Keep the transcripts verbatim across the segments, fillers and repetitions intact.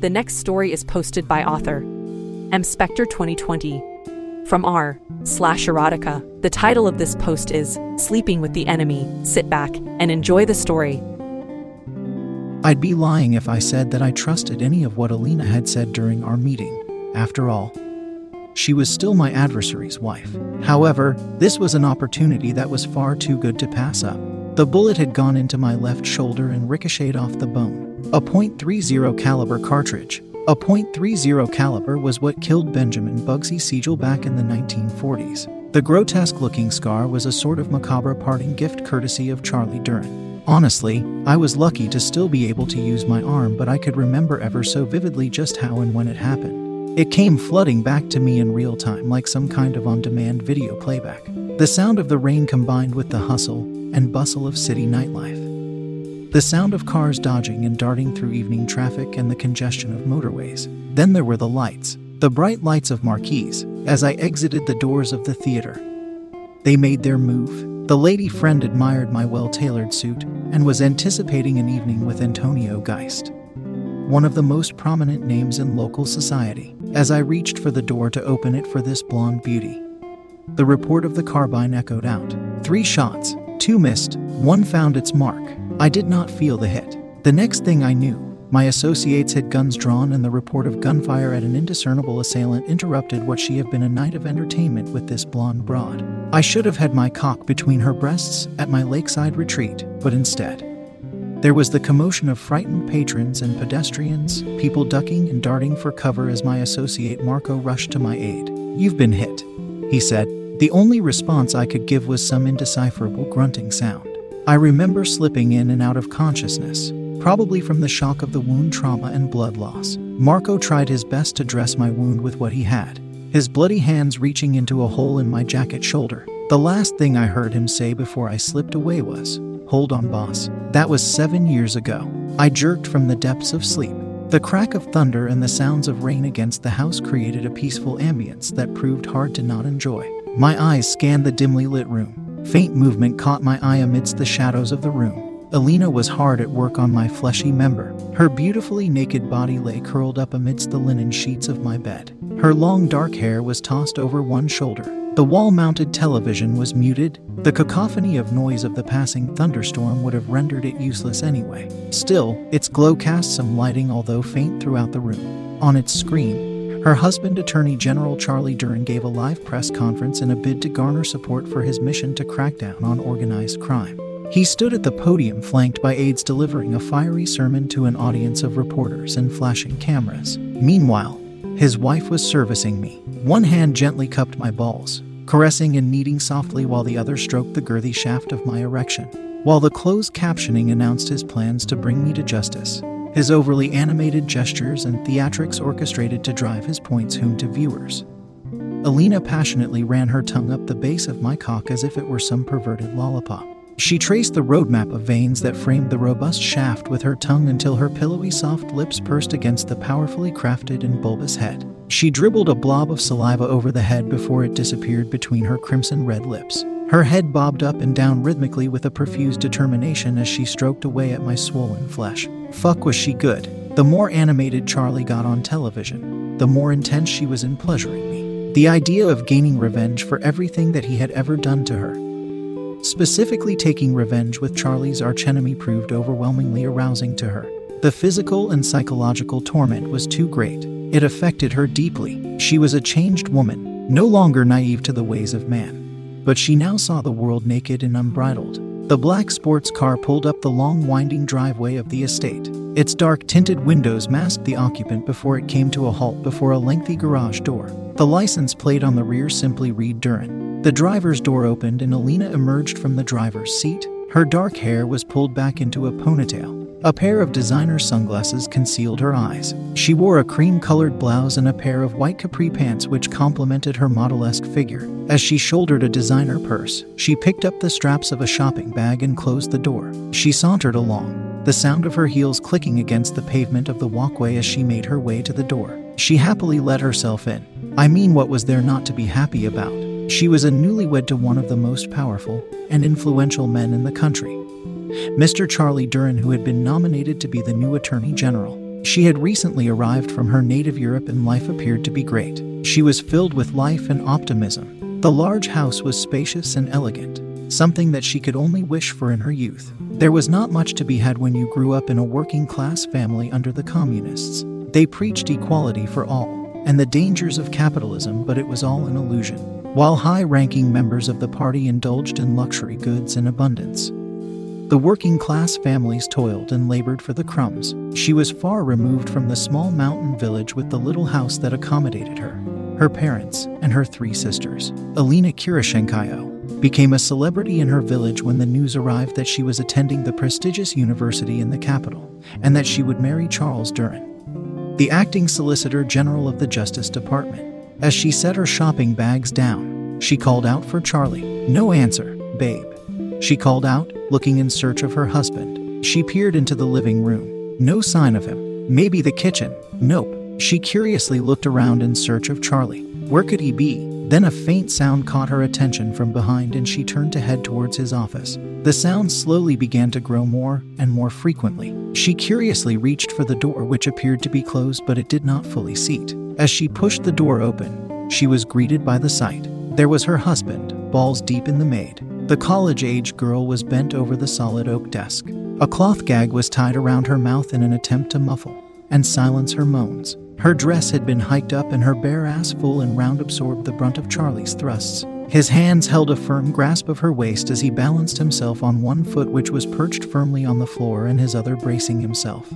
The next story is posted by author M. Spectre twenty twenty. From r slash erotica, the title of this post is Sleeping with the Enemy. Sit back and enjoy the story. I'd be lying if I said that I trusted any of what Alina had said during our meeting. After all, she was still my adversary's wife. However, this was an opportunity that was far too good to pass up. The bullet had gone into my left shoulder and ricocheted off the bone. A point three oh caliber cartridge. A point three oh caliber was what killed Benjamin Bugsy Siegel back in the nineteen forties. The grotesque-looking scar was a sort of macabre parting gift courtesy of Charlie Duren. Honestly, I was lucky to still be able to use my arm, but I could remember ever so vividly just how and when it happened. It came flooding back to me in real time like some kind of on-demand video playback. The sound of the rain combined with the hustle and bustle of city nightlife. The sound of cars dodging and darting through evening traffic and the congestion of motorways. Then there were the lights, the bright lights of marquees, as I exited the doors of the theater. They made their move. The lady friend admired my well-tailored suit and was anticipating an evening with Antonio Geist, one of the most prominent names in local society. As I reached for the door to open it for this blonde beauty, the report of the carbine echoed out. Three shots, two missed, one found its mark. I did not feel the hit. The next thing I knew, my associates had guns drawn and the report of gunfire at an indiscernible assailant interrupted what should have been a night of entertainment with this blonde broad. I should have had my cock between her breasts at my lakeside retreat, but instead, there was the commotion of frightened patrons and pedestrians, people ducking and darting for cover as my associate Marco rushed to my aid. "You've been hit," he said. The only response I could give was some indecipherable grunting sound. I remember slipping in and out of consciousness, probably from the shock of the wound trauma and blood loss. Marco tried his best to dress my wound with what he had, his bloody hands reaching into a hole in my jacket shoulder. The last thing I heard him say before I slipped away was, "Hold on, boss." That was seven years ago. I jerked from the depths of sleep. The crack of thunder and the sounds of rain against the house created a peaceful ambience that proved hard to not enjoy. My eyes scanned the dimly lit room. Faint movement caught my eye amidst the shadows of the room. Alina was hard at work on my fleshy member. Her beautifully naked body lay curled up amidst the linen sheets of my bed. Her long dark hair was tossed over one shoulder. The wall-mounted television was muted. The cacophony of noise of the passing thunderstorm would have rendered it useless anyway. Still, its glow cast some lighting, although faint, throughout the room. On its screen, her husband, Attorney General Charlie Duren, gave a live press conference in a bid to garner support for his mission to crack down on organized crime. He stood at the podium flanked by aides delivering a fiery sermon to an audience of reporters and flashing cameras. Meanwhile, his wife was servicing me. One hand gently cupped my balls, caressing and kneading softly while the other stroked the girthy shaft of my erection. While the closed captioning announced his plans to bring me to justice, his overly animated gestures and theatrics orchestrated to drive his points home to viewers, Alina passionately ran her tongue up the base of my cock as if it were some perverted lollipop. She traced the roadmap of veins that framed the robust shaft with her tongue until her pillowy soft lips pursed against the powerfully crafted and bulbous head. She dribbled a blob of saliva over the head before it disappeared between her crimson red lips. Her head bobbed up and down rhythmically with a profuse determination as she stroked away at my swollen flesh. Fuck, was she good. The more animated Charlie got on television, the more intense she was in pleasuring me. The idea of gaining revenge for everything that he had ever done to her, specifically taking revenge with Charlie's archenemy, proved overwhelmingly arousing to her. The physical and psychological torment was too great. It affected her deeply. She was a changed woman, no longer naive to the ways of man. But she now saw the world naked and unbridled. The black sports car pulled up the long winding driveway of the estate. Its dark tinted windows masked the occupant before it came to a halt before a lengthy garage door. The license plate on the rear simply read Duren. The driver's door opened and Alina emerged from the driver's seat. Her dark hair was pulled back into a ponytail. A pair of designer sunglasses concealed her eyes. She wore a cream-colored blouse and a pair of white capri pants which complemented her model-esque figure. As she shouldered a designer purse, she picked up the straps of a shopping bag and closed the door. She sauntered along, the sound of her heels clicking against the pavement of the walkway as she made her way to the door. She happily let herself in. I mean, what was there not to be happy about? She was a newlywed to one of the most powerful and influential men in the country, Mister Charlie Duren, who had been nominated to be the new Attorney General. She had recently arrived from her native Europe and life appeared to be great. She was filled with life and optimism. The large house was spacious and elegant, something that she could only wish for in her youth. There was not much to be had when you grew up in a working-class family under the communists. They preached equality for all and the dangers of capitalism, but it was all an illusion. While high-ranking members of the party indulged in luxury goods in abundance, the working-class families toiled and labored for the crumbs. She was far removed from the small mountain village with the little house that accommodated her, her parents, and her three sisters. Alina Kirishenko became a celebrity in her village when the news arrived that she was attending the prestigious university in the capital and that she would marry Charles Duren, the acting Solicitor General of the Justice Department. As she set her shopping bags down, she called out for Charlie. No answer, babe, she called out, looking in search of her husband. She peered into the living room. No sign of him. Maybe the kitchen. Nope. She curiously looked around in search of Charlie. Where could he be? Then a faint sound caught her attention from behind and she turned to head towards his office. The sound slowly began to grow more and more frequently. She curiously reached for the door, which appeared to be closed, but it did not fully seat. As she pushed the door open, she was greeted by the sight. There was her husband, balls deep in the maid. The college-age girl was bent over the solid oak desk. A cloth gag was tied around her mouth in an attempt to muffle and silence her moans. Her dress had been hiked up and her bare ass full and round absorbed the brunt of Charlie's thrusts. His hands held a firm grasp of her waist as he balanced himself on one foot, which was perched firmly on the floor, and his other bracing himself,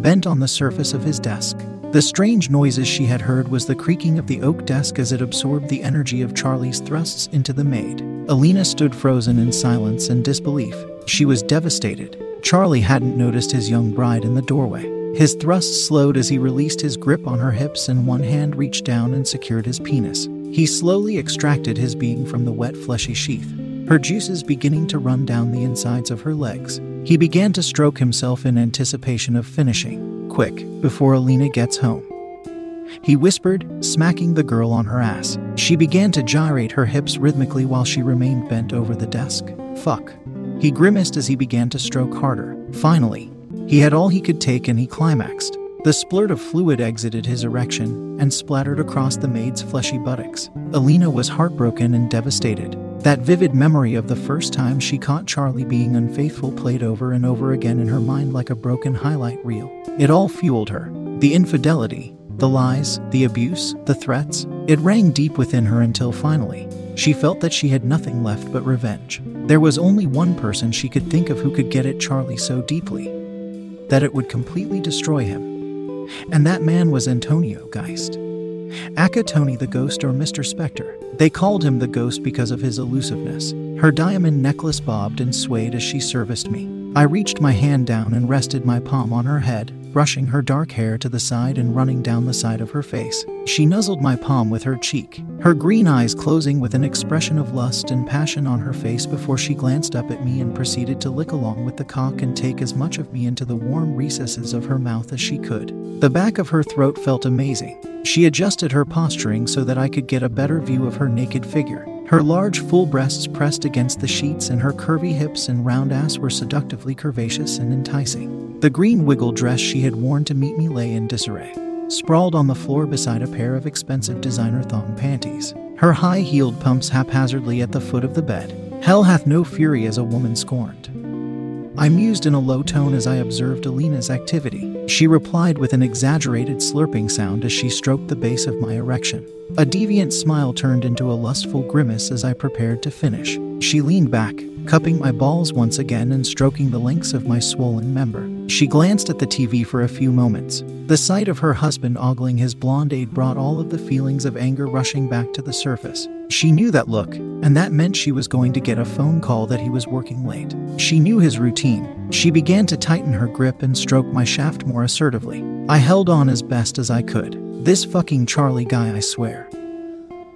bent on the surface of his desk. The strange noises she had heard was the creaking of the oak desk as it absorbed the energy of Charlie's thrusts into the maid. Alina stood frozen in silence and disbelief. She was devastated. Charlie hadn't noticed his young bride in the doorway. His thrust slowed as he released his grip on her hips and one hand reached down and secured his penis. He slowly extracted his being from the wet fleshy sheath, her juices beginning to run down the insides of her legs. He began to stroke himself in anticipation of finishing quick before Alina gets home, he whispered, smacking the girl on her ass. She began to gyrate her hips rhythmically while she remained bent over the desk. Fuck. He grimaced as he began to stroke harder. Finally, he had all he could take and he climaxed. The splurt of fluid exited his erection and splattered across the maid's fleshy buttocks. Alina was heartbroken and devastated. That vivid memory of the first time she caught Charlie being unfaithful played over and over again in her mind like a broken highlight reel. It all fueled her. The infidelity, the lies, the abuse, the threats. It rang deep within her until finally, she felt that she had nothing left but revenge. There was only one person she could think of who could get at Charlie so deeply that it would completely destroy him. And that man was Antonio Geist. Aka Tony the Ghost, or Mister Spectre. They called him the Ghost because of his elusiveness. Her diamond necklace bobbed and swayed as she serviced me. I reached my hand down and rested my palm on her head, brushing her dark hair to the side and running down the side of her face. She nuzzled my palm with her cheek, her green eyes closing with an expression of lust and passion on her face before she glanced up at me and proceeded to lick along with the cock and take as much of me into the warm recesses of her mouth as she could. The back of her throat felt amazing. She adjusted her posturing so that I could get a better view of her naked figure. Her large full breasts pressed against the sheets and her curvy hips and round ass were seductively curvaceous and enticing. The green wiggle dress she had worn to meet me lay in disarray, sprawled on the floor beside a pair of expensive designer thong panties. Her high-heeled pumps haphazardly at the foot of the bed. Hell hath no fury as a woman scorned, I mused in a low tone as I observed Alina's activity. She replied with an exaggerated slurping sound as she stroked the base of my erection. A deviant smile turned into a lustful grimace as I prepared to finish. She leaned back, cupping my balls once again and stroking the links of my swollen member. She glanced at the T V for a few moments. The sight of her husband ogling his blonde-aide brought all of the feelings of anger rushing back to the surface. She knew that look, and that meant she was going to get a phone call that he was working late. She knew his routine. She began to tighten her grip and stroke my shaft more assertively. I held on as best as I could. This fucking Charlie guy, I swear,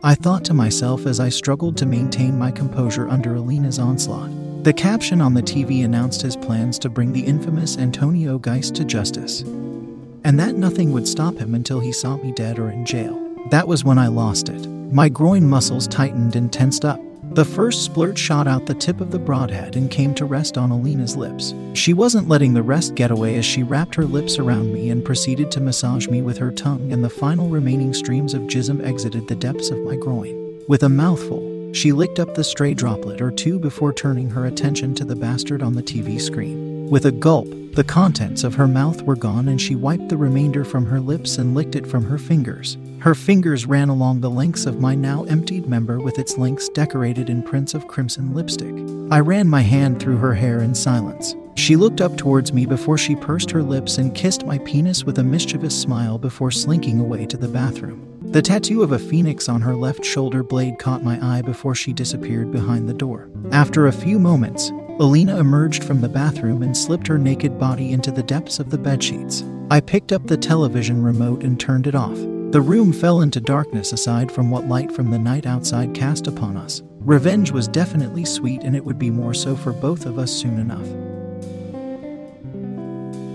I thought to myself as I struggled to maintain my composure under Alina's onslaught. The caption on the T V announced his plans to bring the infamous Antonio Geist to justice, and that nothing would stop him until he saw me dead or in jail. That was when I lost it. My groin muscles tightened and tensed up. The first splurt shot out the tip of the broadhead and came to rest on Alina's lips. She wasn't letting the rest get away as she wrapped her lips around me and proceeded to massage me with her tongue, and the final remaining streams of jism exited the depths of my groin. With a mouthful, she licked up the stray droplet or two before turning her attention to the bastard on the T V screen. With a gulp, the contents of her mouth were gone, and she wiped the remainder from her lips and licked it from her fingers. Her fingers ran along the lengths of my now emptied member with its links decorated in prints of crimson lipstick. I ran my hand through her hair in silence. She looked up towards me before she pursed her lips and kissed my penis with a mischievous smile before slinking away to the bathroom. The tattoo of a phoenix on her left shoulder blade caught my eye before she disappeared behind the door. After a few moments, Alina emerged from the bathroom and slipped her naked body into the depths of the bedsheets. I picked up the television remote and turned it off. The room fell into darkness aside from what light from the night outside cast upon us. Revenge was definitely sweet, and it would be more so for both of us soon enough.